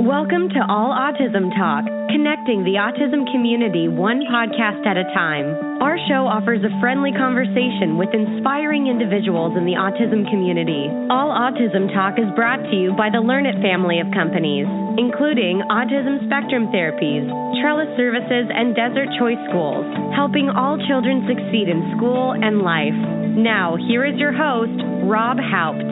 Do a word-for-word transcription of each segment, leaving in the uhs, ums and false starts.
Welcome to All Autism Talk, connecting the autism community one podcast at a time. Our show offers a friendly conversation with inspiring individuals in the autism community. All Autism Talk is brought to you by the Learn It family of companies, including Autism Spectrum Therapies, Trellis Services, and Desert Choice Schools, helping all children succeed in school and life. Now, here is your host, Rob Haupt.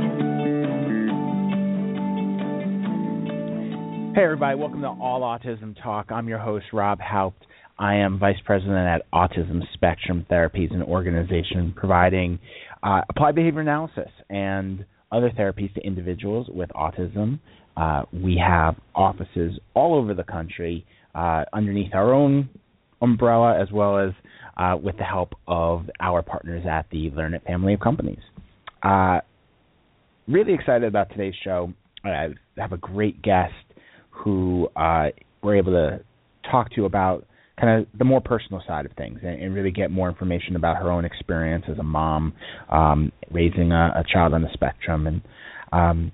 Hey, everybody. Welcome to All Autism Talk. I'm your host, Rob Haupt. I am vice president at Autism Spectrum Therapies, an organization providing uh, applied behavior analysis and other therapies to individuals with autism. Uh, we have offices all over the country uh, underneath our own umbrella, as well as uh, with the help of our partners at the Learn It family of companies. Uh, really excited about today's show. I have a great guest who uh, we're able to talk to about kind of the more personal side of things and, and really get more information about her own experience as a mom um, raising a, a child on the spectrum. And, um,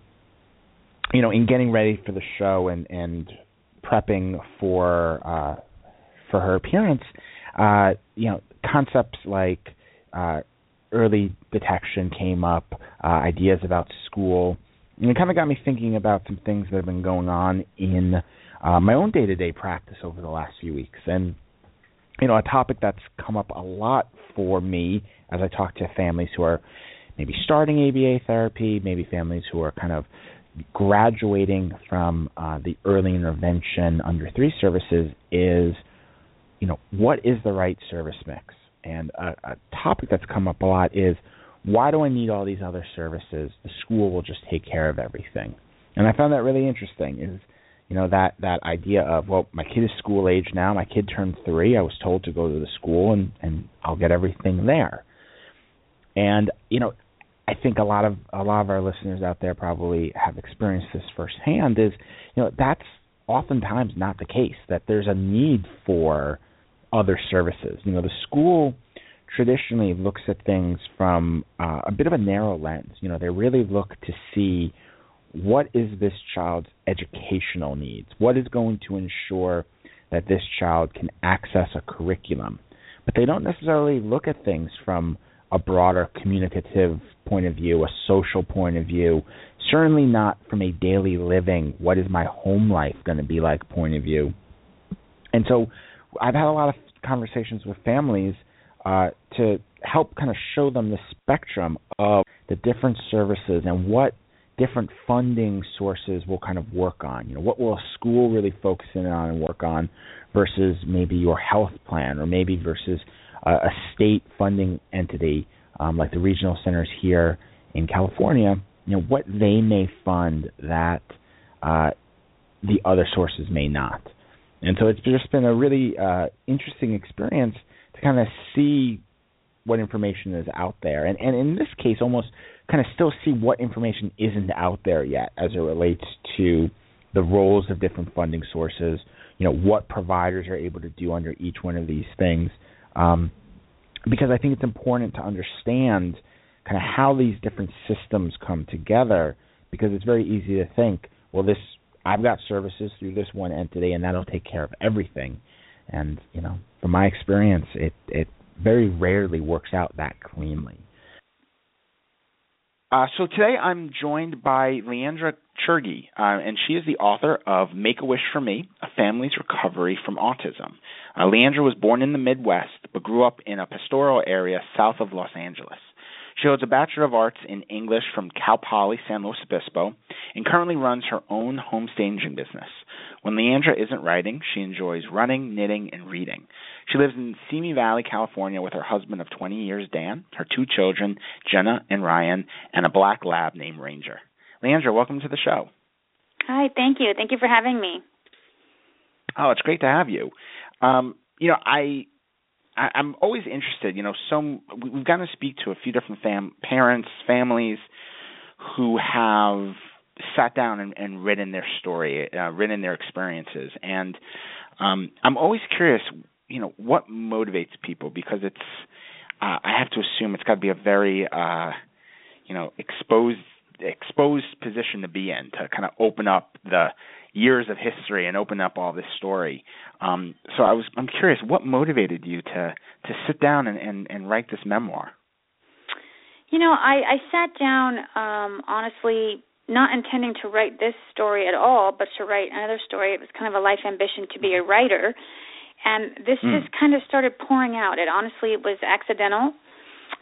you know, in getting ready for the show and, and prepping for uh, for her appearance, uh, you know, concepts like uh, early detection came up, uh, ideas about school. And it kind of got me thinking about some things that have been going on in uh, my own day-to-day practice over the last few weeks. And, you know, a topic that's come up a lot for me as I talk to families who are maybe starting A B A therapy, maybe families who are kind of graduating from uh, the early intervention under three services is, you know, what is the right service mix? And a, a topic that's come up a lot is, why do I need all these other services? The school will just take care of everything. And I found that really interesting is, you know, that, that idea of, well, my kid is school age now. My kid turned three. I was told to go to the school and, and I'll get everything there. And, you know, I think a lot of a lot of our listeners out there probably have experienced this firsthand is, you know, that's oftentimes not the case, that there's a need for other services. You know, the school traditionally looks at things from uh, a bit of a narrow lens. You know, they really look to see what is this child's educational needs, what is going to ensure that this child can access a curriculum. But they don't necessarily look at things from a broader communicative point of view, a social point of view, certainly not from a daily living, what is my home life going to be like point of view. And so I've had a lot of conversations with families Uh, to help kind of show them the spectrum of the different services and what different funding sources will kind of work on. You know, what will a school really focus in on and work on versus maybe your health plan or maybe versus a, a state funding entity um, like the regional centers here in California, you know, what they may fund that uh, the other sources may not. And so it's just been a really uh, interesting experience to kind of see what information is out there. And, and in this case, almost kind of still see what information isn't out there yet as it relates to the roles of different funding sources, you know, what providers are able to do under each one of these things. Um, because I think it's important to understand kind of how these different systems come together, because it's very easy to think, well, this I've got services through this one entity and that'll take care of everything. And, you know, from my experience, it, it very rarely works out that cleanly. Uh, so today I'm joined by LeeAndra Chergey, uh, and she is the author of Make a Wish for Me, A Family's Recovery from Autism. Uh, LeeAndra was born in the Midwest but grew up in a pastoral area south of Los Angeles. She holds a Bachelor of Arts in English from Cal Poly, San Luis Obispo, and currently runs her own home staging business. When LeeAndra isn't writing, she enjoys running, knitting, and reading. She lives in Simi Valley, California, with her husband of twenty years, Dan, her two children, Jenna and Ryan, and a black lab named Ranger. LeeAndra, welcome to the show. Hi, thank you. Thank you for having me. Oh, it's great to have you. Um, you know, I... I'm always interested, you know, some, we've gotten to speak to a few different fam, parents, families who have sat down and, and written their story, uh, written their experiences. And um, I'm always curious, you know, what motivates people, because it's, uh, I have to assume it's got to be a very, uh, you know, exposed exposed position to be in, to kind of open up the years of history and open up all this story. Um, so I was, I'm curious, what motivated you to, to sit down and, and, and write this memoir? You know, I, I sat down, um, honestly, not intending to write this story at all, but to write another story. It was kind of a life ambition to be a writer. And this mm. just kind of started pouring out. It honestly was accidental.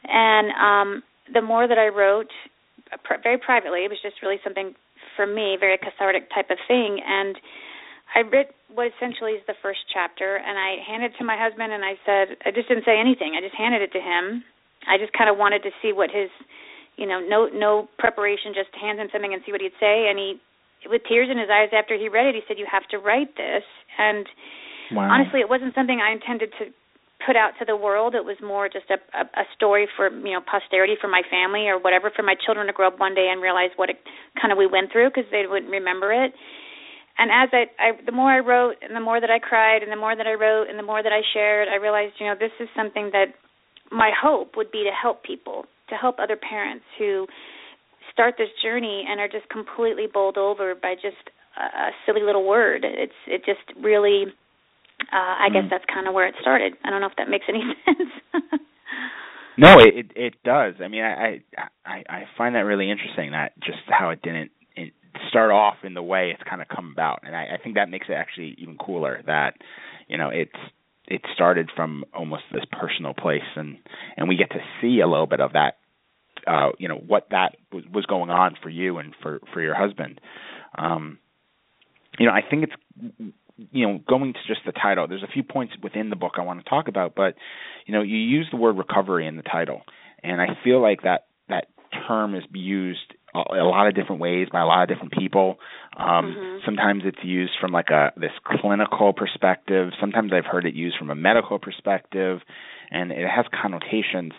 And um, the more that I wrote, very privately, it was just really something for me, very cathartic type of thing. And I wrote what essentially is the first chapter, and I handed it to my husband, and I said, I just didn't say anything. I just handed it to him. I just kind of wanted to see what his, you know, no no preparation, just hand him something and see what he'd say. And he, with tears in his eyes after he read it, he said, you have to write this. And wow. Honestly, it wasn't something I intended to put out to the world. It was more just a, a, a story for, you know, posterity, for my family or whatever, for my children to grow up one day and realize what it, kind of we went through, because they wouldn't remember it. And as I, I, the more I wrote and the more that I cried and the more that I wrote and the more that I shared, I realized, you know, this is something that my hope would be to help people, to help other parents who start this journey and are just completely bowled over by just a, a silly little word. It's, it just really... Uh, I guess that's kind of where it started. I don't know if that makes any sense. No, it, it it does. I mean, I, I I find that really interesting, that just how it didn't it start off in the way it's kind of come about. And I, I think that makes it actually even cooler that, you know, it's it started from almost this personal place, and, and we get to see a little bit of that, uh, you know, what that was, was going on for you and for, for your husband. Um, you know, I think it's... you know, going to just the title, there's a few points within the book I want to talk about, but, you know, you use the word recovery in the title, and I feel like that, that term is used a lot of different ways by a lot of different people. Um, mm-hmm. Sometimes it's used from like a this clinical perspective. Sometimes I've heard it used from a medical perspective, and it has connotations.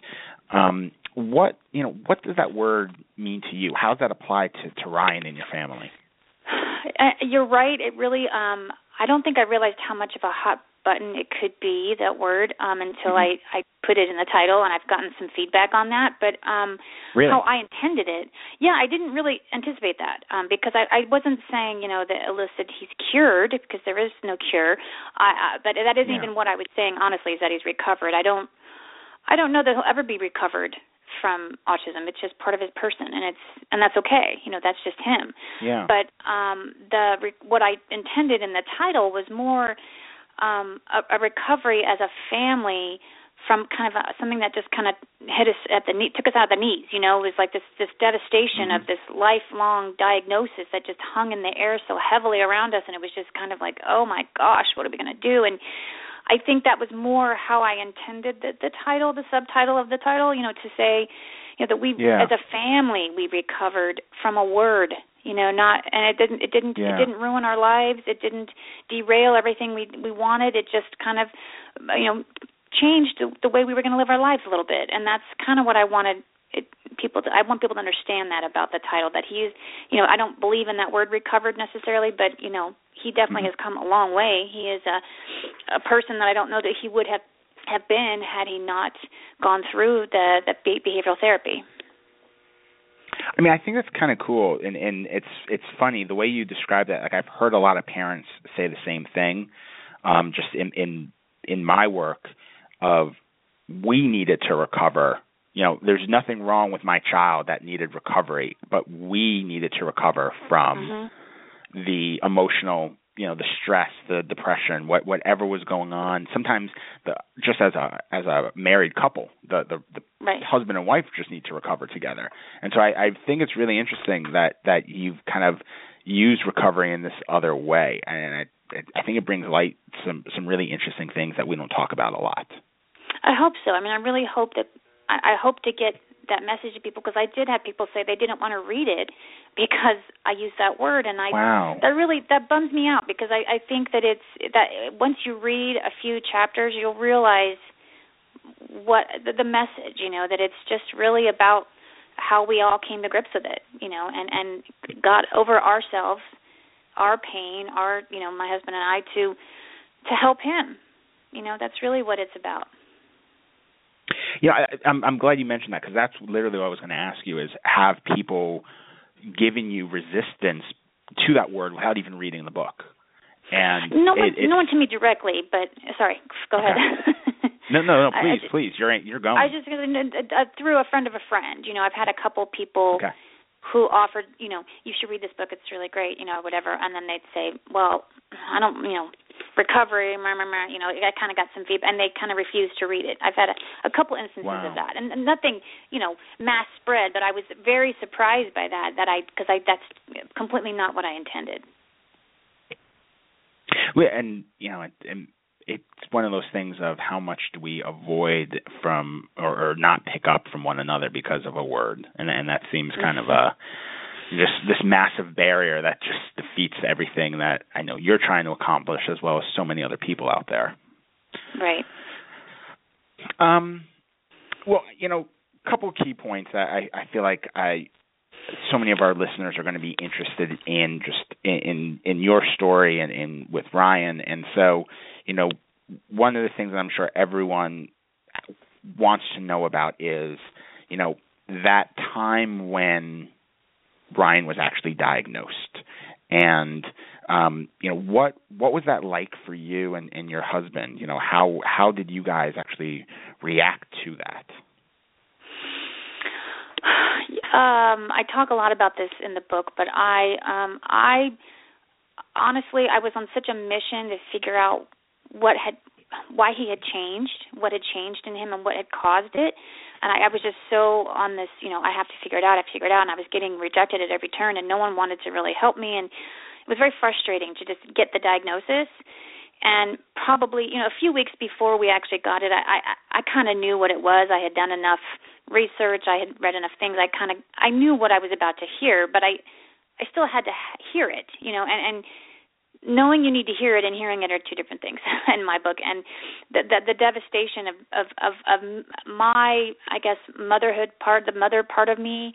Um, what, you know, what does that word mean to you? How does that apply to, to Ryan and your family? You're right. It really... Um I don't think I realized how much of a hot button it could be, that word, um, until mm-hmm. I, I put it in the title, and I've gotten some feedback on that. But um, really? How I intended it, yeah, I didn't really anticipate that um, because I, I wasn't saying, you know, that Alyssa, he's cured, because there is no cure. I, I, but that isn't yeah. even what I was saying, honestly, is that he's recovered. I don't, I don't know that he'll ever be recovered from autism. It's just part of his person, and it's and that's okay. You know, that's just him. Yeah. But um, the what I intended in the title was more um, a, a recovery as a family from kind of a, something that just kind of hit us at the knee, took us out of the knees. You know, it was like this this devastation mm-hmm. of this lifelong diagnosis that just hung in the air so heavily around us, and it was just kind of like, oh my gosh, what are we going to do? And I think that was more how I intended the, the title, the subtitle of the title, you know, to say, you know, that we, yeah. as a family, we recovered from a word, you know, not, and it didn't, it didn't, yeah. it didn't ruin our lives. It didn't derail everything we we wanted. It just kind of, you know, changed the, the way we were going to live our lives a little bit. And that's kind of what I wanted it, people to, I want people to understand that about the title, that he's, you know, I don't believe in that word recovered necessarily, but, you know, he definitely has come a long way. He is a, a person that I don't know that he would have, have been had he not gone through the, the behavioral therapy. I mean, I think that's kind of cool, and, and it's it's funny the way you describe that. Like, I've heard a lot of parents say the same thing, um, just in, in in my work, of we needed to recover. You know, there's nothing wrong with my child that needed recovery, but we needed to recover from mm-hmm. the emotional, you know, the stress, the depression, what, whatever was going on. Sometimes, the, just as a as a married couple, the the, the right. husband and wife just need to recover together. And so, I, I think it's really interesting that that you've kind of used recovery in this other way, and I I think it brings light some some really interesting things that we don't talk about a lot. I hope so. I mean, I really hope that I, I hope to get that message to people, because I did have people say they didn't want to read it because I used that word, and I wow. that really that bums me out, because I, I think that it's that once you read a few chapters, you'll realize what the, the message, you know, that it's just really about how we all came to grips with it, you know, and and got over ourselves, our pain, our, you know, my husband and I, to to help him, you know, that's really what it's about. Yeah, I, I'm, I'm glad you mentioned that, because that's literally what I was going to ask you, is have people giving you resistance to that word without even reading the book. And no one, it, no one to me directly, but sorry, go okay. ahead. no, no, no, please, just, please, you're you're going. I just through a friend of a friend. You know, I've had a couple people okay. who offered, you know, you should read this book. It's really great, you know, whatever. And then they'd say, well, I don't, you know, recovery, blah, blah, blah, you know, I kind of got some feedback, and they kind of refused to read it. I've had a, a couple instances wow. of that, and, and nothing, you know, mass spread. But I was very surprised by that. That I because I that's completely not what I intended. And, you know, it, it's one of those things of how much do we avoid from or, or not pick up from one another because of a word. And, and that seems kind of a just this massive barrier that just defeats everything that I know you're trying to accomplish as well as so many other people out there. Right. Um. Well, you know, a couple of key points that I, I feel like I – so many of our listeners are going to be interested in just in in your story and in with Ryan. And so, you know, one of the things that I'm sure everyone wants to know about is, you know, that time when Ryan was actually diagnosed. And, um, you know, what what was that like for you and, and your husband? You know, how how did you guys actually react to that? Um, I talk a lot about this in the book, but I, um, I honestly, I was on such a mission to figure out what had, why he had changed, what had changed in him, and what had caused it. And I, I was just so on this, you know, I have to figure it out. I have to figure it out, and I was getting rejected at every turn, and no one wanted to really help me. And it was very frustrating to just get the diagnosis. And probably, you know, a few weeks before we actually got it, I, I, I kind of knew what it was. I had done enough research. I had read enough things. I kind of, I knew what I was about to hear, but I, I still had to hear it, you know, and, and knowing you need to hear it and hearing it are two different things in my book. And the, the, the devastation of, of, of, of my, I guess, motherhood part, the mother part of me,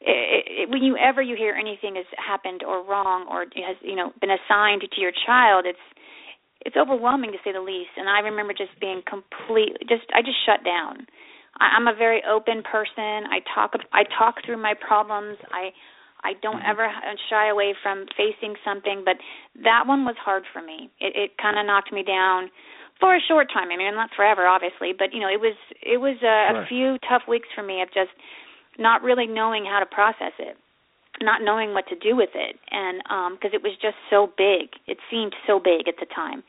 It, it, when you ever you hear anything has happened or wrong or has, you know, been assigned to your child, it's, it's overwhelming to say the least. And I remember just being completely, just, I just shut down. I, I'm a very open person. I talk, I talk through my problems. I, I don't ever shy away from facing something, but that one was hard for me. It, it kind of knocked me down for a short time. I mean, not forever, obviously, but you know, it was, it was a, sure. a few tough weeks for me of just not really knowing how to process it, not knowing what to do with it, and because um, it was just so big. It seemed so big at the time.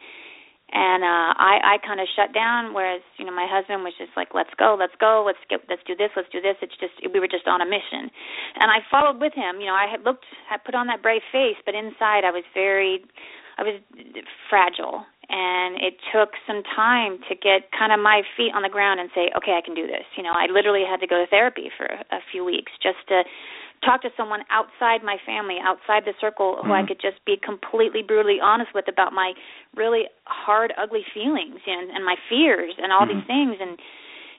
And uh, I, I kind of shut down, whereas, you know, my husband was just like, let's go, let's go, let's get, let's do this, let's do this. It's just, we were just on a mission. And I followed with him. You know, I had looked, I put on that brave face, but inside I was very, I was fragile. And it took some time to get kind of my feet on the ground and say, okay, I can do this. You know, I literally had to go to therapy for a few weeks just to talk to someone outside my family, outside the circle, who mm-hmm. I could just be completely brutally honest with about my really hard, ugly feelings and, and my fears and all mm-hmm. these things. And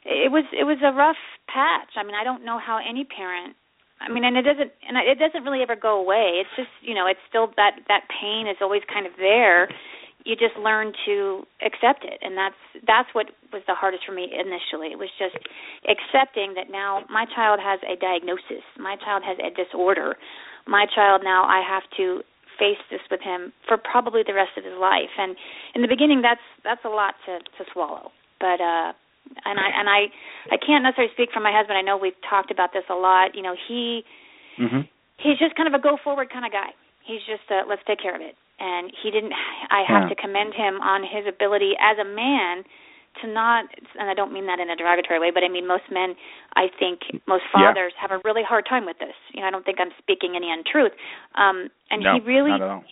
it was it was a rough patch. I mean, I don't know how any parent. I mean, and it doesn't and it doesn't really ever go away. It's just, you know, it's still that that pain is always kind of there. You just learn to accept it, and that's that's what was the hardest for me initially. It was just accepting that now my child has a diagnosis, my child has a disorder, my child now I have to face this with him for probably the rest of his life. And in the beginning, that's that's a lot to, to swallow. But uh, and I and I I can't necessarily speak for my husband. I know we've talked about this a lot. You know, he mm-hmm. he's just kind of a go forward kind of guy. He's just a, let's take care of it. And he didn't, I have yeah. to commend him on his ability as a man to not, and I don't mean that in a derogatory way, but I mean most men, I think, most fathers yeah. have a really hard time with this. You know, I don't think I'm speaking any untruth. Um, and no, he really, not at all.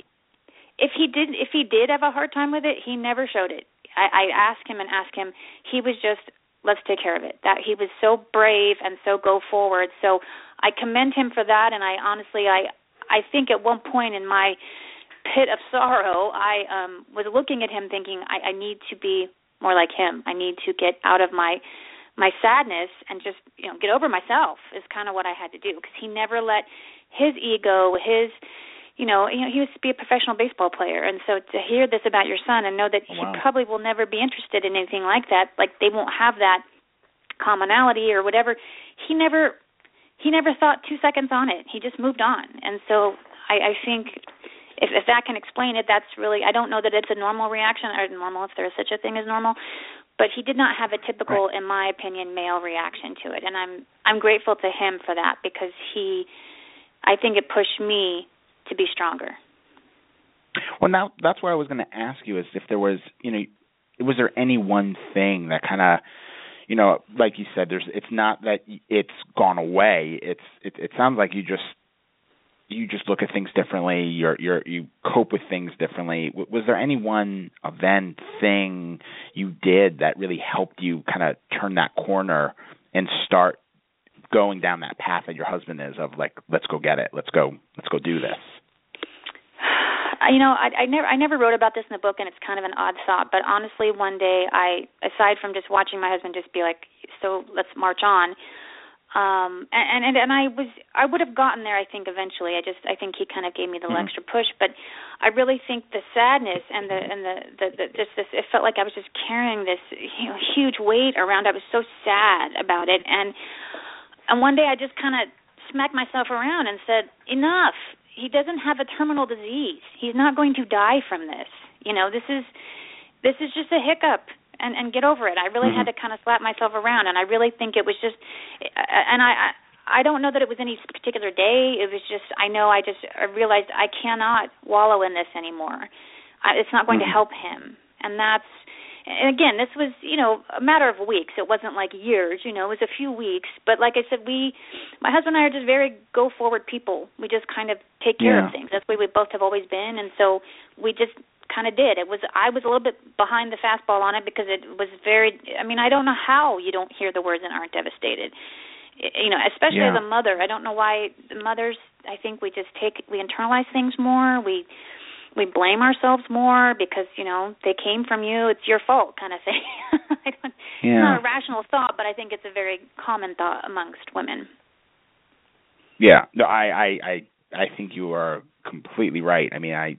if he did, if he did have a hard time with it, he never showed it. I, I asked him and asked him, he was just, let's take care of it. That he was so brave and so go forward. So I commend him for that. And I honestly, I, I think at one point in my pit of sorrow, I um, was looking at him thinking, I, I need to be more like him. I need to get out of my my sadness and just, you know, get over myself is kind of what I had to do, because he never let his ego, his, you know, you know, he used to be a professional baseball player. And so to hear this about your son and know that wow. he probably will never be interested in anything like that, like they won't have that commonality or whatever, he never – he never thought two seconds on it. He just moved on. And so I, I think if, if that can explain it, that's really, I don't know that it's a normal reaction or normal, if there is such a thing as normal, but he did not have a typical, right. in my opinion, male reaction to it. And I'm I'm grateful to him for that, because he, I think it pushed me to be stronger. Well, now that's where I was going to ask you, is if there was, you know, was there any one thing that kind of, you know, like you said, there's, it's not that it's gone away. It's, it, it sounds like you just, you just look at things differently. You're, you're, you cope with things differently. W- was there any one event, thing you did that really helped you kind of turn that corner and start going down that path that your husband is of, like, let's go get it. Let's go, let's go do this. You know, I, I never I never wrote about this in the book, and it's kind of an odd thought. But honestly, one day, I, aside from just watching my husband just be like, "So let's march on," um, and and and I was I would have gotten there, I think, eventually. I just I think he kind of gave me the mm-hmm. extra push. But I really think the sadness and the and the, the, the just this, it felt like I was just carrying this, you know, huge weight around. I was so sad about it, and and one day I just kind of smacked myself around and said, "Enough. He doesn't have a terminal disease. He's not going to die from this. You know, this is this is just a hiccup, and, and get over it." I really mm-hmm. had to kind of slap myself around, and I really think it was just, and I, I I don't know that it was any particular day. It was just, I know I just I realized I cannot wallow in this anymore. I, it's not going mm-hmm. to help him, and that's, and again, this was, you know, a matter of weeks. It wasn't like years, you know, it was a few weeks. But like I said, we, my husband and I are just very go-forward people. We just kind of take care yeah. of things. That's the way we both have always been. And so we just kind of did. It was, I was a little bit behind the fastball on it, because it was very, I mean, I don't know how you don't hear the words and aren't devastated. You know, especially yeah. as a mother. I don't know why mothers, I think we just take, we internalize things more. We... We blame ourselves more because, you know, they came from you. It's your fault, kind of thing. I don't, yeah. It's not a rational thought, but I think it's a very common thought amongst women. Yeah, no, I, I, I, I think you are completely right. I mean, I,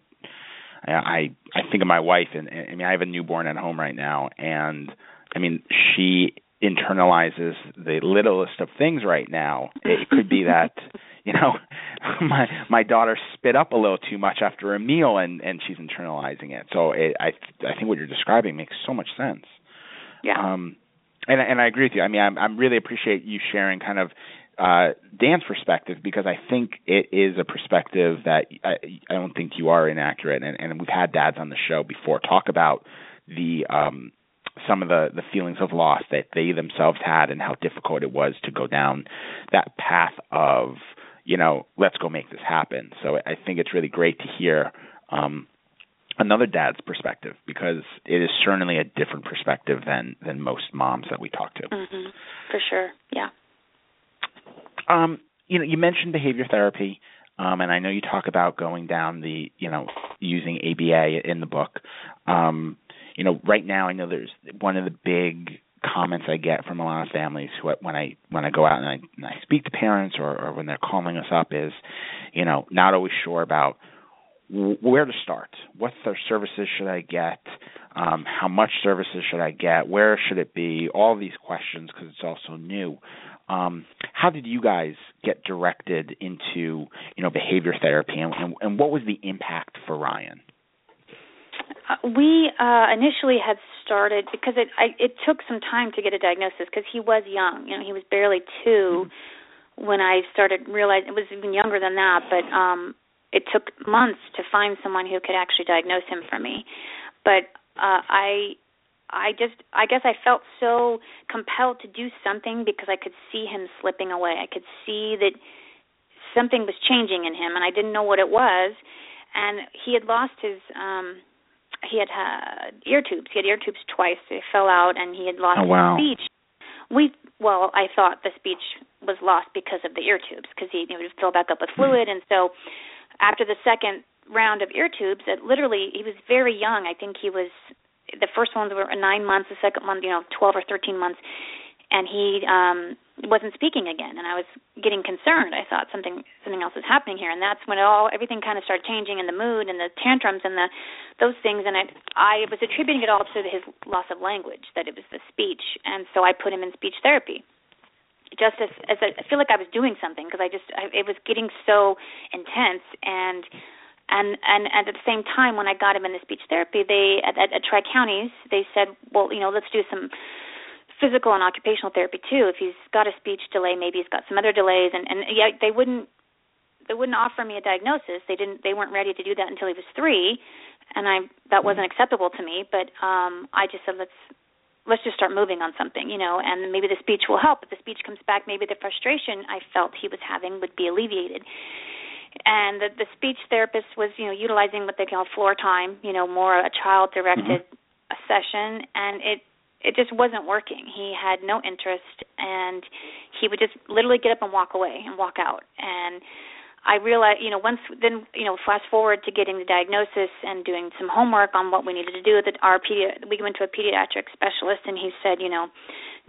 I, I think of my wife, and I mean, I have a newborn at home right now, and I mean, she internalizes the littlest of things right now. It could be that. You know, my my daughter spit up a little too much after a meal, and, and she's internalizing it. So it, I I think what you're describing makes so much sense. Yeah. Um, and and I agree with you. I mean, I'm I'm really appreciate you sharing kind of uh, Dan's perspective, because I think it is a perspective that I, I don't think you are inaccurate. And, and we've had dads on the show before talk about the um, some of the, the feelings of loss that they themselves had, and how difficult it was to go down that path of, you know, let's go make this happen. So I think it's really great to hear um, another dad's perspective, because it is certainly a different perspective than, than most moms that we talk to. Mm-hmm. For sure, yeah. Um, you know, you mentioned behavior therapy, um, and I know you talk about going down the, you know, using A B A in the book. Um, you know, right now I know there's one of the big comments I get from a lot of families who, when I when I go out and I, and I speak to parents, or, or when they're calling us up, is, you know, not always sure about w- where to start. What services should I get? Um, how much services should I get? Where should it be? All these questions, because it's also new. Um, how did you guys get directed into, you know, behavior therapy, and, and, and what was the impact for Ryan? Uh, we uh, initially had started because it I, it took some time to get a diagnosis, because he was young. You know, he was barely two mm-hmm. when I started realizing. It was even younger than that, but um, it took months to find someone who could actually diagnose him for me. But uh, I I just I guess I felt so compelled to do something, because I could see him slipping away. I could see that something was changing in him, and I didn't know what it was. And he had lost his. Um, He had, had ear tubes. He had ear tubes twice. They fell out, and he had lost oh, wow. his speech. We, well, I thought the speech was lost because of the ear tubes, because he, he would fill back up with fluid. And so after the second round of ear tubes, it literally, he was very young. I think he was, the first ones were nine months, the second one, you know, twelve or thirteen months. And he um, wasn't speaking again, and I was getting concerned. I thought something something else was happening here, and that's when it all everything kind of started changing, in the mood and the tantrums and the those things. And I I was attributing it all to his loss of language, that it was the speech, and so I put him in speech therapy. just as, as I, I feel like I was doing something because I just I, it was getting so intense. And And, and and at the same time, when I got him into speech therapy, they at, at, at Tri-Counties, they said, well, you know, let's do some physical and occupational therapy too. If he's got a speech delay, maybe he's got some other delays. And, and yeah, they wouldn't they wouldn't offer me a diagnosis. They didn't they weren't ready to do that until he was three, and I that wasn't acceptable to me. But um, I just said, let's let's just start moving on something, you know, and maybe the speech will help. If the speech comes back, maybe the frustration I felt he was having would be alleviated. And the, the speech therapist was, you know, utilizing what they call floor time, you know, more a child-directed mm-hmm. session, and it it just wasn't working. He had no interest, and he would just literally get up and walk away and walk out. And I realized, you know, once then, you know, fast forward to getting the diagnosis and doing some homework on what we needed to do. That our pedi- we went to a pediatric specialist, and he said, you know,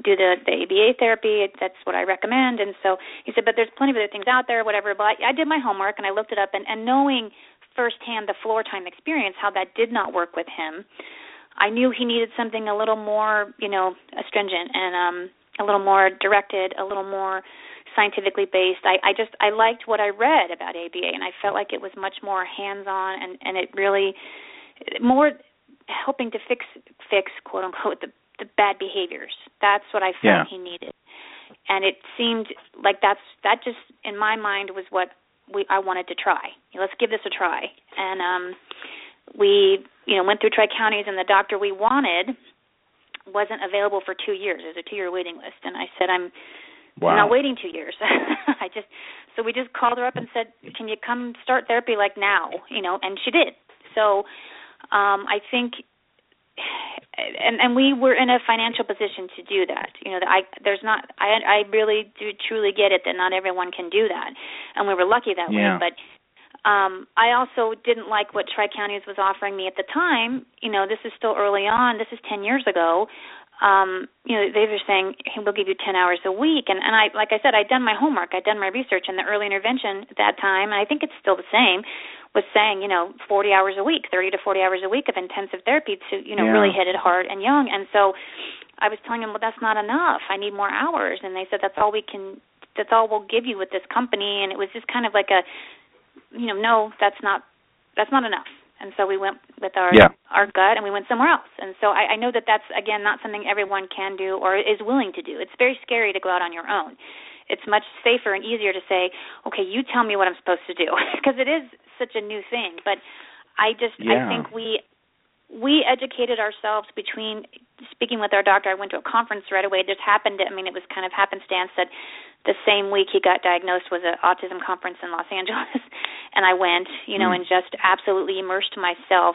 do the, the A B A therapy, that's what I recommend. And so he said, but there's plenty of other things out there, whatever. But I, I did my homework, and I looked it up, and, and knowing firsthand the floor time experience, how that did not work with him, I knew he needed something a little more, you know, astringent and um, a little more directed, a little more scientifically based. I, I just I liked what I read about A B A, and I felt like it was much more hands-on, and, and it really more helping to fix, fix quote-unquote, the the bad behaviors. That's what I felt yeah. he needed. And it seemed like that's that just, in my mind, was what we I wanted to try. You know, let's give this a try. And um, we, you know, went through Tri-Counties, and the doctor we wanted wasn't available for two years. There's a two-year waiting list. And I said, I'm wow. not waiting two years. I just So we just called her up and said, can you come start therapy, like, now? You know, and she did. So um, I think... And, and we were in a financial position to do that. You know, I there's not. I I really do truly get it that not everyone can do that, and we were lucky that yeah. way. But um, I also didn't like what Tri-Counties was offering me at the time. You know, this is still early on. This is ten years ago. Um, you know, they were saying, hey, we'll give you ten hours a week, and and I like I said, I'd done my homework, I'd done my research, and the early intervention at that time, and I think it's still the same, was saying, you know, forty hours a week, thirty to forty hours a week of intensive therapy to, you know, yeah. really hit it hard and young. And so I was telling them, well, that's not enough. I need more hours. And they said, that's all we can, that's all we'll give you with this company. And it was just kind of like a, you know, no, that's not, that's not enough. And so we went with our yeah. our gut, and we went somewhere else. And so I, I know that that's, again, not something everyone can do or is willing to do. It's very scary to go out on your own. It's much safer and easier to say, okay, you tell me what I'm supposed to do, because it is such a new thing. But I just yeah. I think we we educated ourselves between speaking with our doctor. I went to a conference right away. It just happened. I mean, it was kind of happenstance that the same week he got diagnosed was an autism conference in Los Angeles, and I went, you know, mm. and just absolutely immersed myself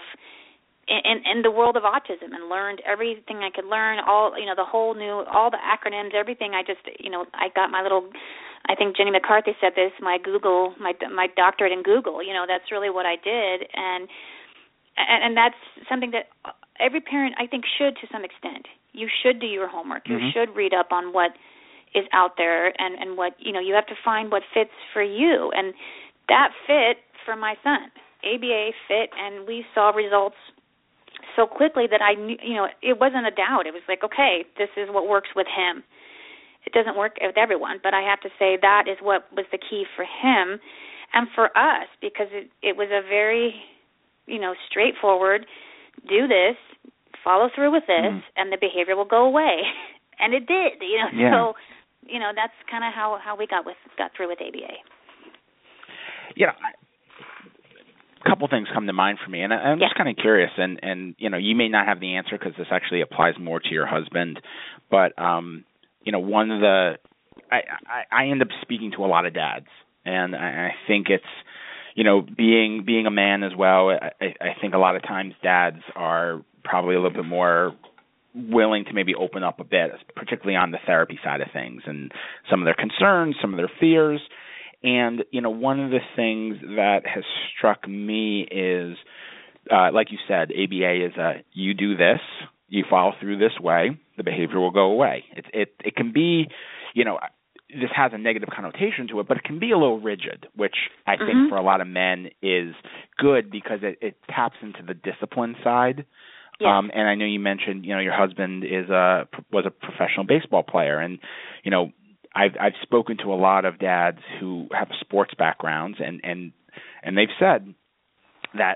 in, in, in the world of autism and learned everything I could learn, all, you know, the whole new, all the acronyms, everything. I just, you know, I got my little... I think Jenny McCarthy said this, my Google, my my doctorate in Google, you know, that's really what I did. And, and and that's something that every parent, I think, should to some extent. You should do your homework. Mm-hmm. You should read up on what is out there and, and what, you know, you have to find what fits for you. And that fit for my son, A B A fit, and we saw results so quickly that I knew, you know, it wasn't a doubt. It was like, okay, this is what works with him. It doesn't work with everyone, but I have to say that is what was the key for him and for us, because it, it was a very, you know, straightforward, do this, follow through with this, mm. and the behavior will go away. And it did, you know. Yeah. So, you know, that's kind of how, how we got with got through with A B A. Yeah, a couple things come to mind for me, and I, I'm yeah. just kind of curious, and, and, you know, you may not have the answer because this actually applies more to your husband, but um you know, one of the I, I, I end up speaking to a lot of dads, and I, I think it's, you know, being being a man as well, I, I think a lot of times dads are probably a little bit more willing to maybe open up a bit, particularly on the therapy side of things and some of their concerns, some of their fears. And, you know, one of the things that has struck me is, uh, like you said, A B A is a you do this, you follow through this way, the behavior will go away. It it it can be, you know, this has a negative connotation to it, but it can be a little rigid, which I mm-hmm. think for a lot of men is good because it, it taps into the discipline side. Yeah. Um, and I know you mentioned, you know, your husband is a was a professional baseball player, and you know, I've, I've spoken to a lot of dads who have sports backgrounds, and, and, and they've said that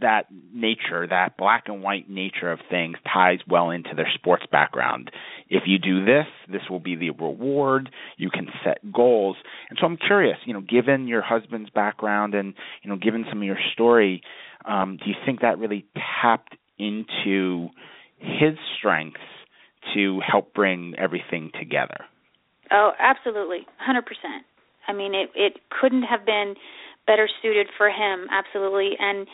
that nature, that black and white nature of things ties well into their sports background. If you do this, this will be the reward. You can set goals. And so I'm curious, you know, given your husband's background and, you know, given some of your story, um, do you think that really tapped into his strengths to help bring everything together? Oh, absolutely. one hundred percent. I mean, it, it couldn't have been better suited for him, absolutely. And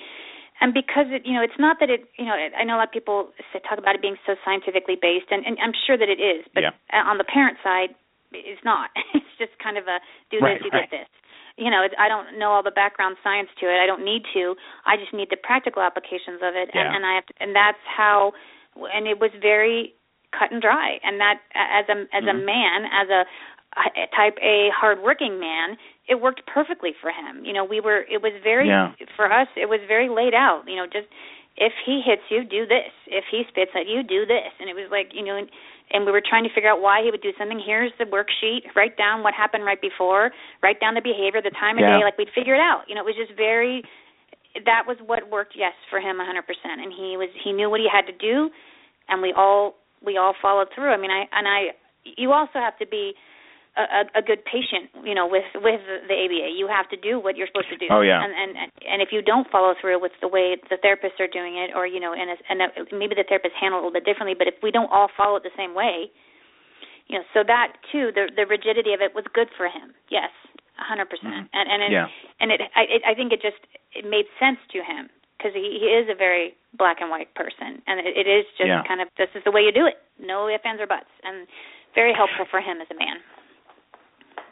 and because, it, you know, it's not that it, you know, I know a lot of people talk about it being so scientifically based, and, and I'm sure that it is, but yeah. on the parent side, it's not. It's just kind of a do this, right, you right. get this. You know, I don't know all the background science to it. I don't need to. I just need the practical applications of it, yeah. and, and I have to, and that's how, and it was very cut and dry. And that, as a as mm-hmm. a man, as a, a type A hardworking man, it worked perfectly for him. You know, we were, it was very, yeah. for us, it was very laid out. You know, just if he hits you, do this. If he spits at you, do this. And it was like, you know, and, and we were trying to figure out why he would do something. Here's the worksheet. Write down what happened right before. Write down the behavior, the time of yeah. day. Like, we'd figure it out. You know, it was just very, that was what worked, yes, for him one hundred percent. And he was, he knew what he had to do, and we all, we all followed through. I mean, I, and I, you also have to be A, a good patient, you know, with, with the A B A. You have to do what you're supposed to do. Oh, yeah. And, and and if you don't follow through with the way the therapists are doing it, or, you know, and, and maybe the therapists handle it a little bit differently, but if we don't all follow it the same way, you know, so that, too, the the rigidity of it was good for him. Yes, one hundred percent. Mm-hmm. And and it, yeah. and it, I, it, I think it just it made sense to him, because he, he is a very black and white person, and it, it is just yeah. kind of, this is the way you do it. No ifs, ands, or buts. And very helpful for him as a man.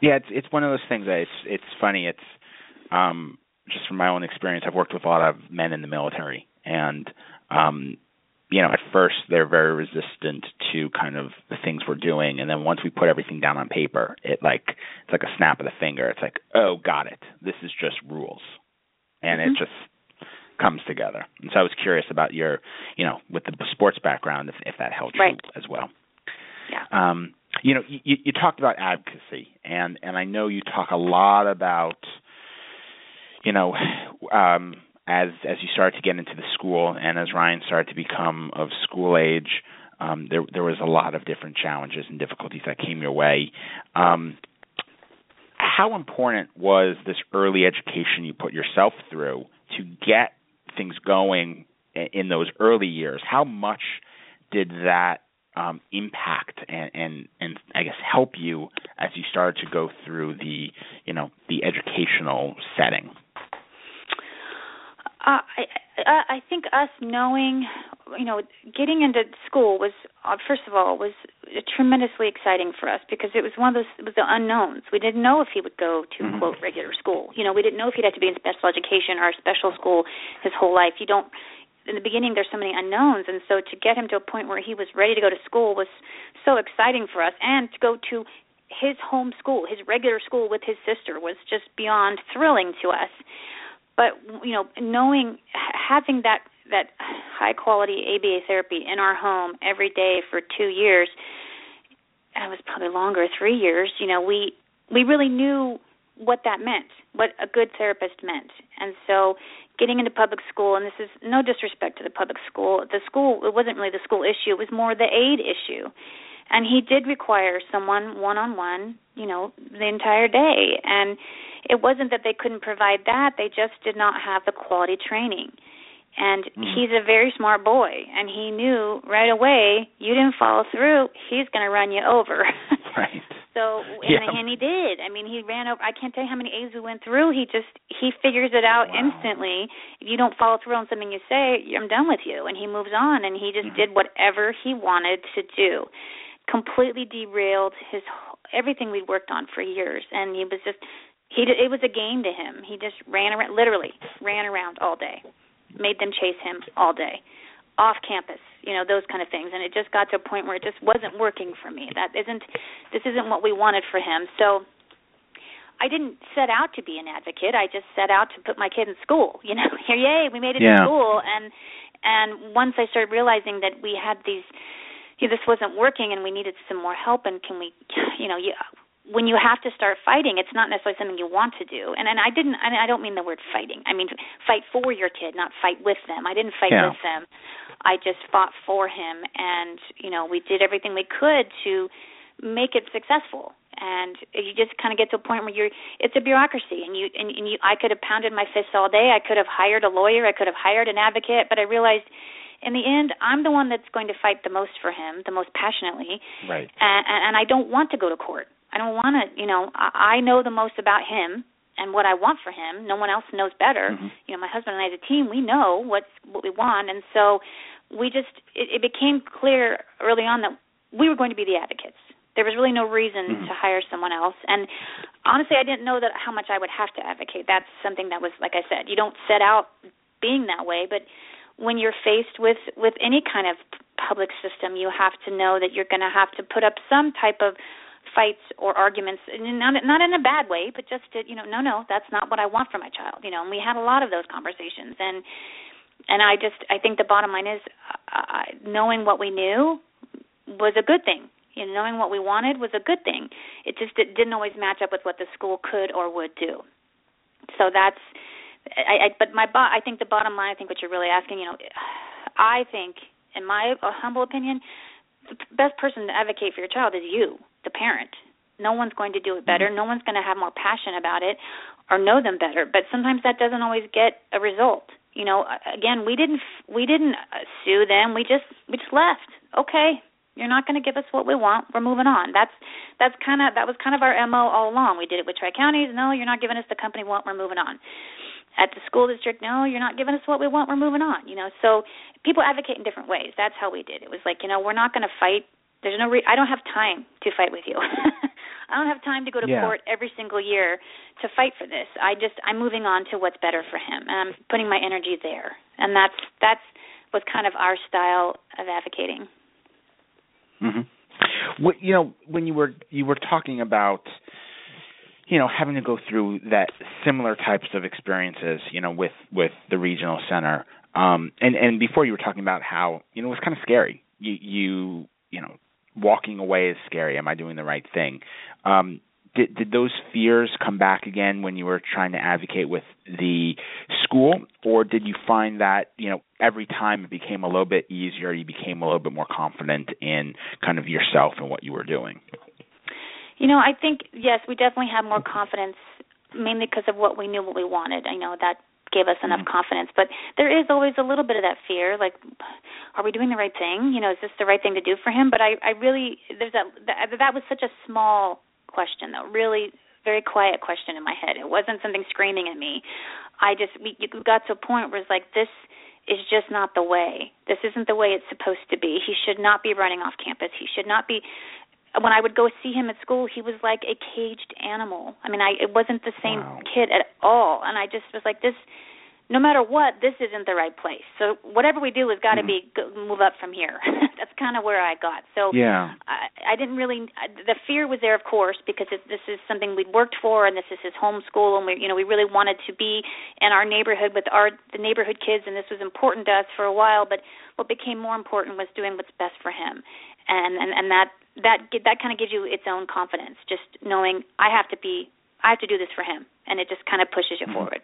Yeah, it's it's one of those things that it's it's funny. It's um, just from my own experience. I've worked with a lot of men in the military, and um, you know, at first they're very resistant to kind of the things we're doing, and then once we put everything down on paper, it like it's like a snap of the finger. It's like, oh, got it. This is just rules, and mm-hmm. it just comes together. And so I was curious about your, you know, with the sports background, if, if that held true right. as well. Yeah. Um, You know, you, you talked about advocacy, and, and I know you talk a lot about, you know, um, as as you started to get into the school and as Ryan started to become of school age, um, there there was a lot of different challenges and difficulties that came your way. Um, how important was this early education you put yourself through to get things going in those early years? How much did that Um, impact and, and and I guess help you as you started to go through the, you know, the educational setting? Uh, I I think us knowing, you know, getting into school was, first of all, was tremendously exciting for us, because it was one of those, it was the unknowns. We didn't know if he would go to, mm-hmm. quote, regular school. You know, we didn't know if he'd have to be in special education or special school his whole life. You don't. In the beginning, there's so many unknowns, and so to get him to a point where he was ready to go to school was so exciting for us, and to go to his home school, his regular school with his sister, was just beyond thrilling to us. But, you know, knowing, having that, that high-quality A B A therapy in our home every day for two years, and it was probably longer, three years, you know, we we really knew what that meant, what a good therapist meant. And so getting into public school, and this is no disrespect to the public school, the school, it wasn't really the school issue, it was more the aid issue. And he did require someone one-on-one, you know, the entire day. And it wasn't that they couldn't provide that, they just did not have the quality training. And mm-hmm. he's a very smart boy, and he knew right away, you didn't follow through, he's going to run you over. Right. So and, yeah. and he did. I mean, he ran over. I can't tell you how many A's we went through. He just he figures it out wow. instantly. If you don't follow through on something you say, I'm done with you. And he moves on, and he just mm-hmm. did whatever he wanted to do. Completely derailed his everything we'd worked on for years, and he was just he did, it was a game to him. He just ran around, literally ran around all day, made them chase him all day. Off campus, you know, those kind of things. And it just got to a point where it just wasn't working for me. That isn't, this isn't what we wanted for him. So I didn't set out to be an advocate. I just set out to put my kid in school, you know. Here, yay, we made it yeah. to school. And and once I started realizing that we had these, you know, this wasn't working and we needed some more help, and can we, you know, you, when you have to start fighting, it's not necessarily something you want to do. And and I didn't. And I don't mean the word fighting. I mean fight for your kid, not fight with them. I didn't fight yeah. with them. I just fought for him, and you know we did everything we could to make it successful. And you just kind of get to a point where you're. It's a bureaucracy, and you and, and you. I could have pounded my fists all day. I could have hired a lawyer. I could have hired an advocate. But I realized, in the end, I'm the one that's going to fight the most for him, the most passionately. Right. And, and I don't want to go to court. I don't want to, you know, I know the most about him and what I want for him. No one else knows better. Mm-hmm. You know, my husband and I as a team, we know what's, what we want. And so we just, it, it became clear early on that we were going to be the advocates. There was really no reason mm-hmm. to hire someone else. And honestly, I didn't know that how much I would have to advocate. That's something that was, like I said, you don't set out being that way, but when you're faced with, with any kind of public system, you have to know that you're going to have to put up some type of fights or arguments, not not in a bad way, but just to, you know, no, no, that's not what I want for my child, you know. And we had a lot of those conversations, and and I just I think the bottom line is uh, knowing what we knew was a good thing. You know, knowing what we wanted was a good thing. It just it didn't always match up with what the school could or would do. So that's. I, I, but my, bo- I think the bottom line, I think what you're really asking, you know, I think, in my humble opinion, the best person to advocate for your child is you, the parent. No one's going to do it better. No one's going to have more passion about it or know them better. But sometimes that doesn't always get a result. You know, again, we didn't, we didn't sue them. We just, we just left. Okay, you're not going to give us what we want. We're moving on. That's, that's kind of, that was kind of our M O all along. We did it with Tri-Counties. No, you're not giving us the company we want. We're moving on. At the school district, no, you're not giving us what we want. We're moving on, you know. So people advocate in different ways. That's how we did. It was like, you know, we're not going to fight. There's no. Re- I don't have time to fight with you. I don't have time to go to yeah. court every single year to fight for this. I just I'm moving on to what's better for him, and I'm putting my energy there. And that's that's was kind of our style of advocating. Mm-hmm. What, you know, when you were you were talking about. You know, having to go through that similar types of experiences, you know, with, with the regional center. Um, and, and before you were talking about how, you know, it was kind of scary. You, you, you know, walking away is scary. Am I doing the right thing? Um, did, did those fears come back again when you were trying to advocate with the school, or did you find that, you know, every time it became a little bit easier, you became a little bit more confident in kind of yourself and what you were doing? You know, I think, yes, we definitely had more confidence, mainly because of what we knew what we wanted. I know that gave us enough mm-hmm. confidence. But there is always a little bit of that fear, like, are we doing the right thing? You know, is this the right thing to do for him? But I, I really, there's that, that, that was such a small question, though, really very quiet question in my head. It wasn't something screaming at me. I just, we got to a point where it's like, this is just not the way. This isn't the way it's supposed to be. He should not be running off campus. He should not be... When I would go see him at school, he was like a caged animal. I mean, I it wasn't the same wow. kid at all. And I just was like, this, no matter what, this isn't the right place. So whatever we do has got to mm-hmm. be go, move up from here. That's kind of where I got. So yeah. I, I didn't really, I, the fear was there, of course, because it, this is something we'd worked for, and this is his home school, and we, you know, we really wanted to be in our neighborhood with our the neighborhood kids, and this was important to us for a while. But what became more important was doing what's best for him, and and, and that. That that kind of gives you its own confidence, just knowing I have to be, I have to do this for him, and it just kind of pushes you mm-hmm. forward.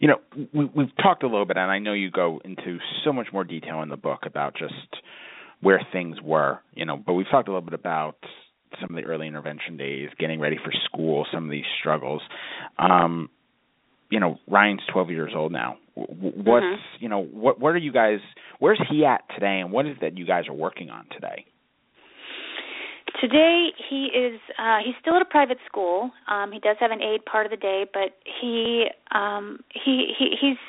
You know, we, we've talked a little bit, and I know you go into so much more detail in the book about just where things were, you know, but we've talked a little bit about some of the early intervention days, getting ready for school, some of these struggles. Um, you know, Ryan's twelve years old now. What's, mm-hmm. you know, what what are you guys, where's he at today, and what is it that you guys are working on today? Today he is uh, he's still at a private school. Um, he does have an aide part of the day, but he um, he, he he's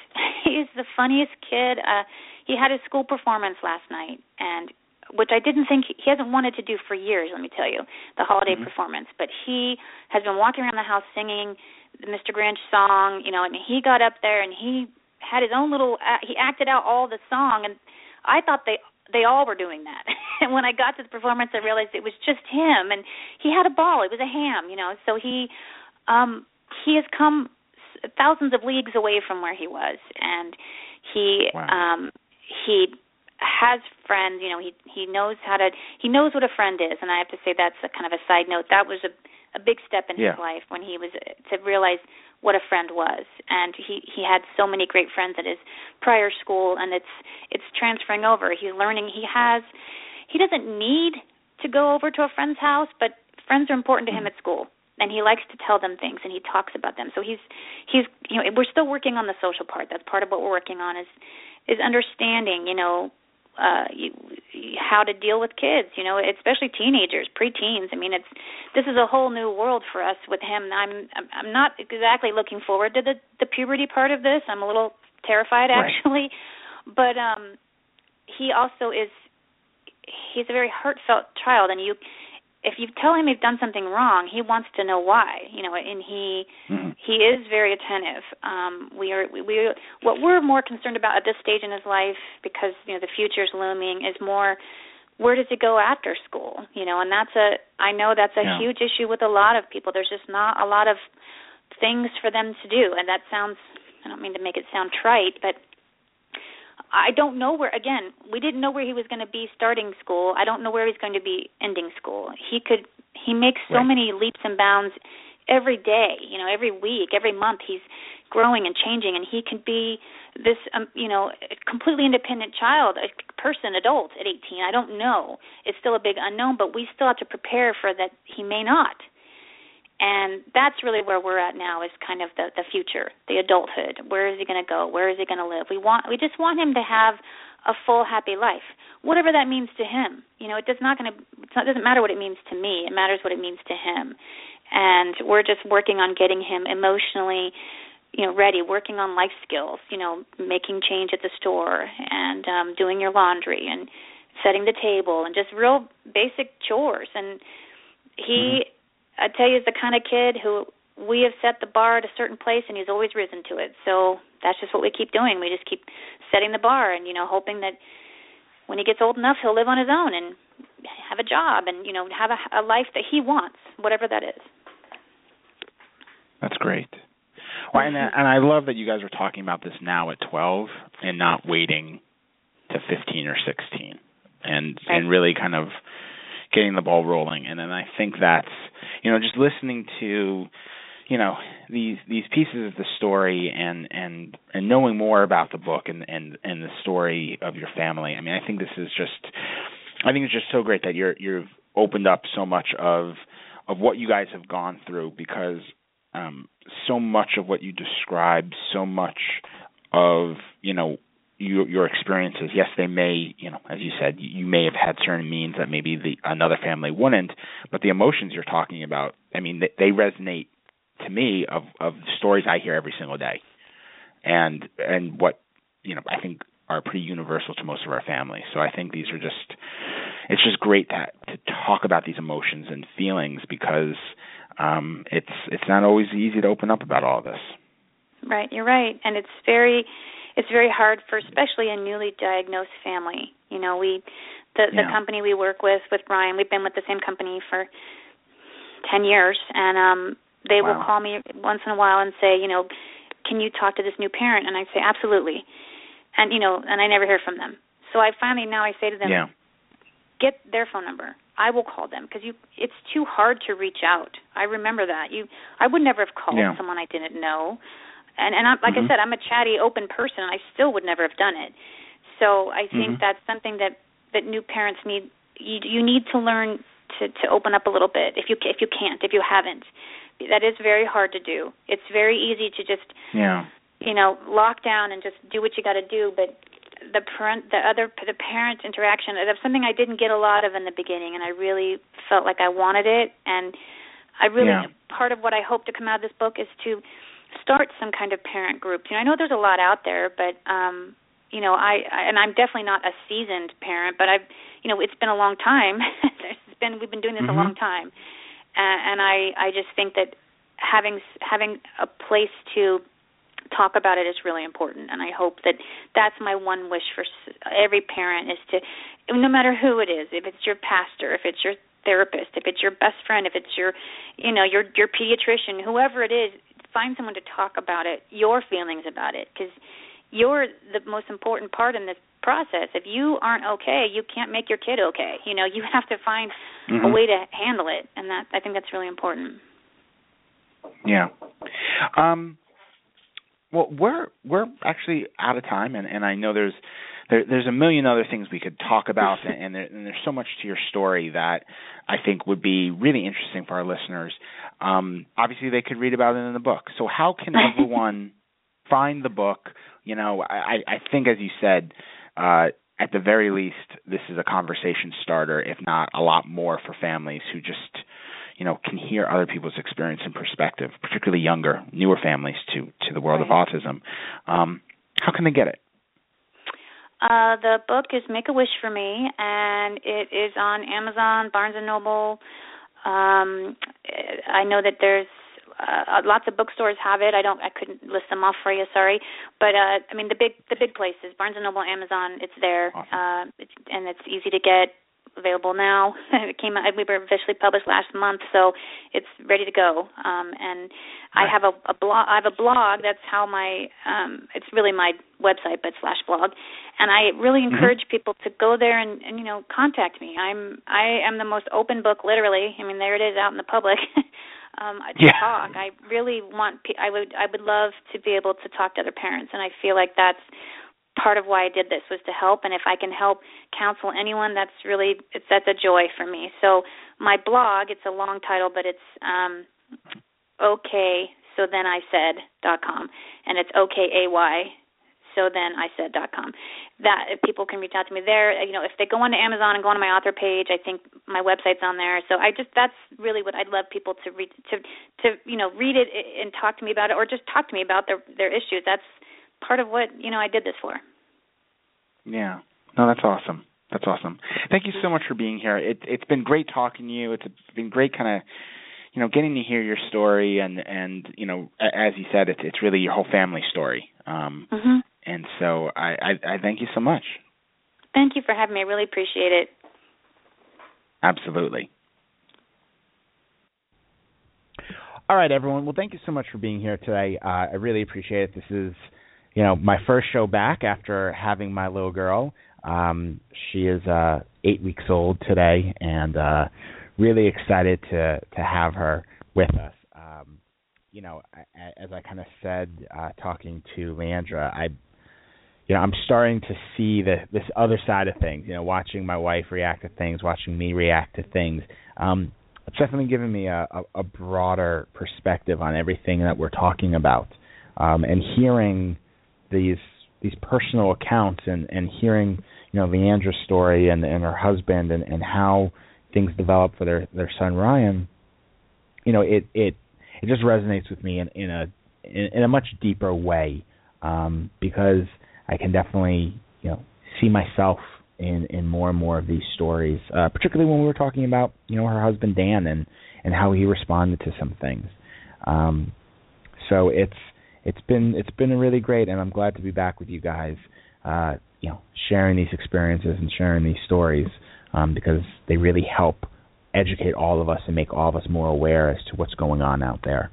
he's the funniest kid. Uh, he had his school performance last night, and which I didn't think he, he hasn't wanted to do for years. Let me tell you, the holiday mm-hmm. performance. But he has been walking around the house singing the Mister Grinch song. You know, and he got up there and he had his own little. Uh, he acted out all the song, and I thought they. They all were doing that. And when I got to the performance, I realized it was just him. And he had a ball. It was a ham, you know. So he um, he has come thousands of leagues away from where he was. And he wow. um, he has friends, you know, he he knows how to, he knows what a friend is, and I have to say that's a kind of a side note. That was a a big step in yeah. his life when he was to realize what a friend was, and he, he had so many great friends at his prior school, and it's it's transferring over. He's learning. He has he doesn't need to go over to a friend's house, but friends are important to mm. him at school, and he likes to tell them things, and he talks about them. So he's he's you know we're still working on the social part. That's part of what we're working on is is understanding you know. Uh, you, how to deal with kids, you know, especially teenagers, preteens. I mean, it's this is a whole new world for us with him. I'm I'm not exactly looking forward to the, the puberty part of this. I'm a little terrified actually, right. but um, he also is he's a very heartfelt child, and you if you tell him he's done something wrong, he wants to know why, you know, and he mm-hmm. he is very attentive. Um, we are we, we what we're more concerned about at this stage in his life, because you know the future's looming, is more where does he go after school, you know, and that's a I know that's a yeah. huge issue with a lot of people. There's just not a lot of things for them to do, and that sounds I don't mean to make it sound trite, but I don't know where, again, we didn't know where he was going to be starting school. I don't know where he's going to be ending school. He could, he makes so right. many leaps and bounds every day, you know, every week, every month he's growing and changing, and he can be this, um, you know, completely independent child, a person, adult at eighteen. I don't know. It's still a big unknown, but we still have to prepare for that he may not. And that's really where we're at now is kind of the, the future, the adulthood. Where is he going to go? Where is he going to live? We want, we just want him to have a full, happy life, whatever that means to him. You know, it does not going to, it doesn't matter what it means to me. It matters what it means to him. And we're just working on getting him emotionally, you know, ready, working on life skills, you know, making change at the store and um, doing your laundry and setting the table and just real basic chores. And he... Mm-hmm. I tell you, he's the kind of kid who we have set the bar at a certain place, and he's always risen to it. So that's just what we keep doing. We just keep setting the bar and, you know, hoping that when he gets old enough, he'll live on his own and have a job and, you know, have a, a life that he wants, whatever that is. That's great. Well, and, and I love that you guys are talking about this now at twelve and not waiting to fifteen or sixteen and right. and really kind of getting the ball rolling. And then I think that's, you know, just listening to, you know, these these pieces of the story and and, and knowing more about the book and, and, and the story of your family. I mean, I think this is just, I think it's just so great that you're you've opened up so much of of what you guys have gone through, because um, so much of what you describe, so much of, you know, Your, your experiences, yes, they may, you know, as you said, you may have had certain means that maybe the another family wouldn't, but the emotions you're talking about, I mean, they, they resonate to me of, of stories I hear every single day, and and what, you know, I think are pretty universal to most of our families. So I think these are just, it's just great to to talk about these emotions and feelings, because um, it's it's not always easy to open up about all this. Right, you're right, and it's very. It's very hard for, especially a newly diagnosed family. You know, we, the the yeah. company we work with, with Ryan, we've been with the same company for ten years, and um, they wow. will call me once in a while and say, you know, can you talk to this new parent? And I say, absolutely. And, you know, and I never hear from them. So I finally, now I say to them, yeah. get their phone number. I will call them, because you, it's too hard to reach out. I remember that. You, I would never have called yeah. someone I didn't know. And, and I, like mm-hmm. I said, I'm a chatty, open person, and I still would never have done it. So I think mm-hmm. that's something that, that new parents need. You, you need to learn to, to open up a little bit if you if you can't, if you haven't. That is very hard to do. It's very easy to just, yeah. you know, lock down and just do what you got to do. But the parent, the other, the parent interaction, that's something I didn't get a lot of in the beginning, and I really felt like I wanted it. And I really, yeah. part of what I hope to come out of this book is to start some kind of parent group. You know, I know there's a lot out there, but um, you know, I, I and I'm definitely not a seasoned parent, but I've, you know, it's been a long time. it's been we've been doing this mm-hmm. a long time, and, and I, I just think that having having a place to talk about it is really important. And I hope that that's my one wish for every parent is to, no matter who it is, if it's your pastor, if it's your therapist, if it's your best friend, if it's your, you know, your your pediatrician, whoever it is. Find someone to talk about it, your feelings about it, because you're the most important part in this process. If you aren't okay, you can't make your kid okay. You know, you have to find mm-hmm. a way to handle it, and that I think that's really important. Yeah. Um, well, we're we're actually out of time, and, and I know there's there, there's a million other things we could talk about, and, and, there, and there's so much to your story that I think would be really interesting for our listeners. Um, obviously, they could read about it in the book. So how can everyone find the book? You know, I, I think, as you said, uh, at the very least, this is a conversation starter, if not a lot more for families who just, you know, can hear other people's experience and perspective, particularly younger, newer families to, to the world right. of autism. Um, how can they get it? Uh, the book is Make a Wish for Me, and it is on Amazon, Barnes and Noble. Um, I know that there's Uh, lots of bookstores have it. I don't. I couldn't list them off for you. Sorry, but uh, I mean the big the big places: Barnes and Noble, Amazon. It's there, awesome. uh, it's, and it's easy to get. Available now. It came out. We were officially published last month, so it's ready to go. Um, and right. I have a, a blog. I have a blog. That's how my. Um, it's really my website, but slash blog. And I really encourage mm-hmm. people to go there and, and you know contact me. I'm I am the most open book, literally. I mean, there it is out in the public. Um, to yeah. talk. I really want. I would. I would love to be able to talk to other parents, and I feel like that's part of why I did this was to help. And if I can help counsel anyone, that's really it's, that's a joy for me. So my blog. It's a long title, but it's um, okay. So then I said dot com, and it's O K A Y. So then I said dot com. That if people can reach out to me there. You know, if they go onto Amazon and go onto my author page, I think my website's on there. So I just that's really what I'd love people to read to to you know read it and talk to me about it, or just talk to me about their their issues. That's part of what, you know, I did this for. Yeah. No, that's awesome. That's awesome. Thank you so much for being here. It, it's been great talking to you. It's been great kind of, you know, getting to hear your story. And, and you know, as you said, it's, it's really your whole family story. Um, mm-hmm. And so I, I, I thank you so much. Thank you for having me. I really appreciate it. Absolutely. All right, everyone. Well, thank you so much for being here today. Uh, I really appreciate it. This is... You know, my first show back after having my little girl. Um, she is uh, eight weeks old today, and uh, really excited to to have her with us. Um, you know, as I kind of said, uh, talking to LeeAndra, I, you know, I'm starting to see the this other side of things. You know, watching my wife react to things, watching me react to things. Um, it's definitely given me a, a, a broader perspective on everything that we're talking about, um, and hearing these these personal accounts and, and hearing, you know, LeeAndra's story and, and her husband and, and how things develop for their, their son Ryan, you know, it, it it just resonates with me in, in a in a much deeper way. Um, because I can definitely, you know, see myself in, in more and more of these stories. Uh, particularly when we were talking about, you know, her husband Dan and, and how he responded to some things. Um, so it's It's been it's been really great, and I'm glad to be back with you guys, uh, you know, sharing these experiences and sharing these stories, um, because they really help educate all of us and make all of us more aware as to what's going on out there.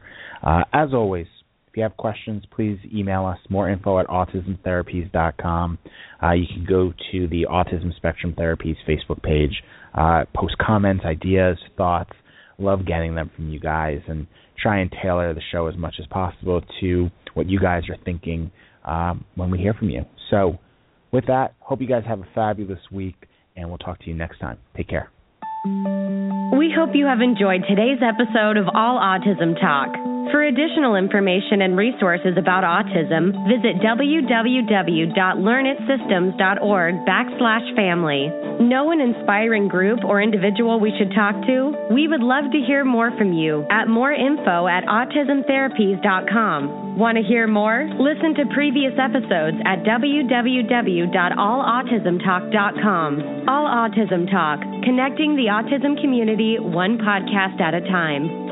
Uh, as always, if you have questions, please email us, more info at autism therapies dot com. Uh, you can go to the Autism Spectrum Therapies Facebook page, uh, post comments, ideas, thoughts. Love getting them from you guys, and try and tailor the show as much as possible to what you guys are thinking um, when we hear from you. So with that, hope you guys have a fabulous week, and we'll talk to you next time. Take care. We hope you have enjoyed today's episode of All Autism Talk. For additional information and resources about autism, visit www.learnitsystems.org backslash family. Know an inspiring group or individual we should talk to? We would love to hear more from you at moreinfo at autismtherapies.com. Want to hear more? Listen to previous episodes at www dot all autism talk dot com. All Autism Talk, connecting the autism community one podcast at a time.